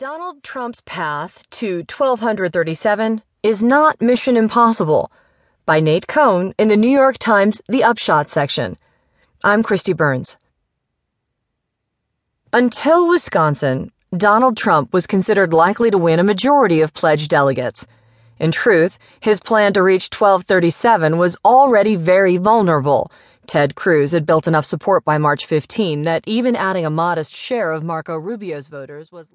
Donald Trump's path to 1237 is not Mission Impossible, by Nate Cohn in The New York Times, The Upshot section. I'm Kristi Burns. Until Wisconsin, Donald Trump was considered likely to win a majority of pledged delegates. In truth, his plan to reach 1237 was already very vulnerable. Ted Cruz had built enough support by March 15 that even adding a modest share of Marco Rubio's voters was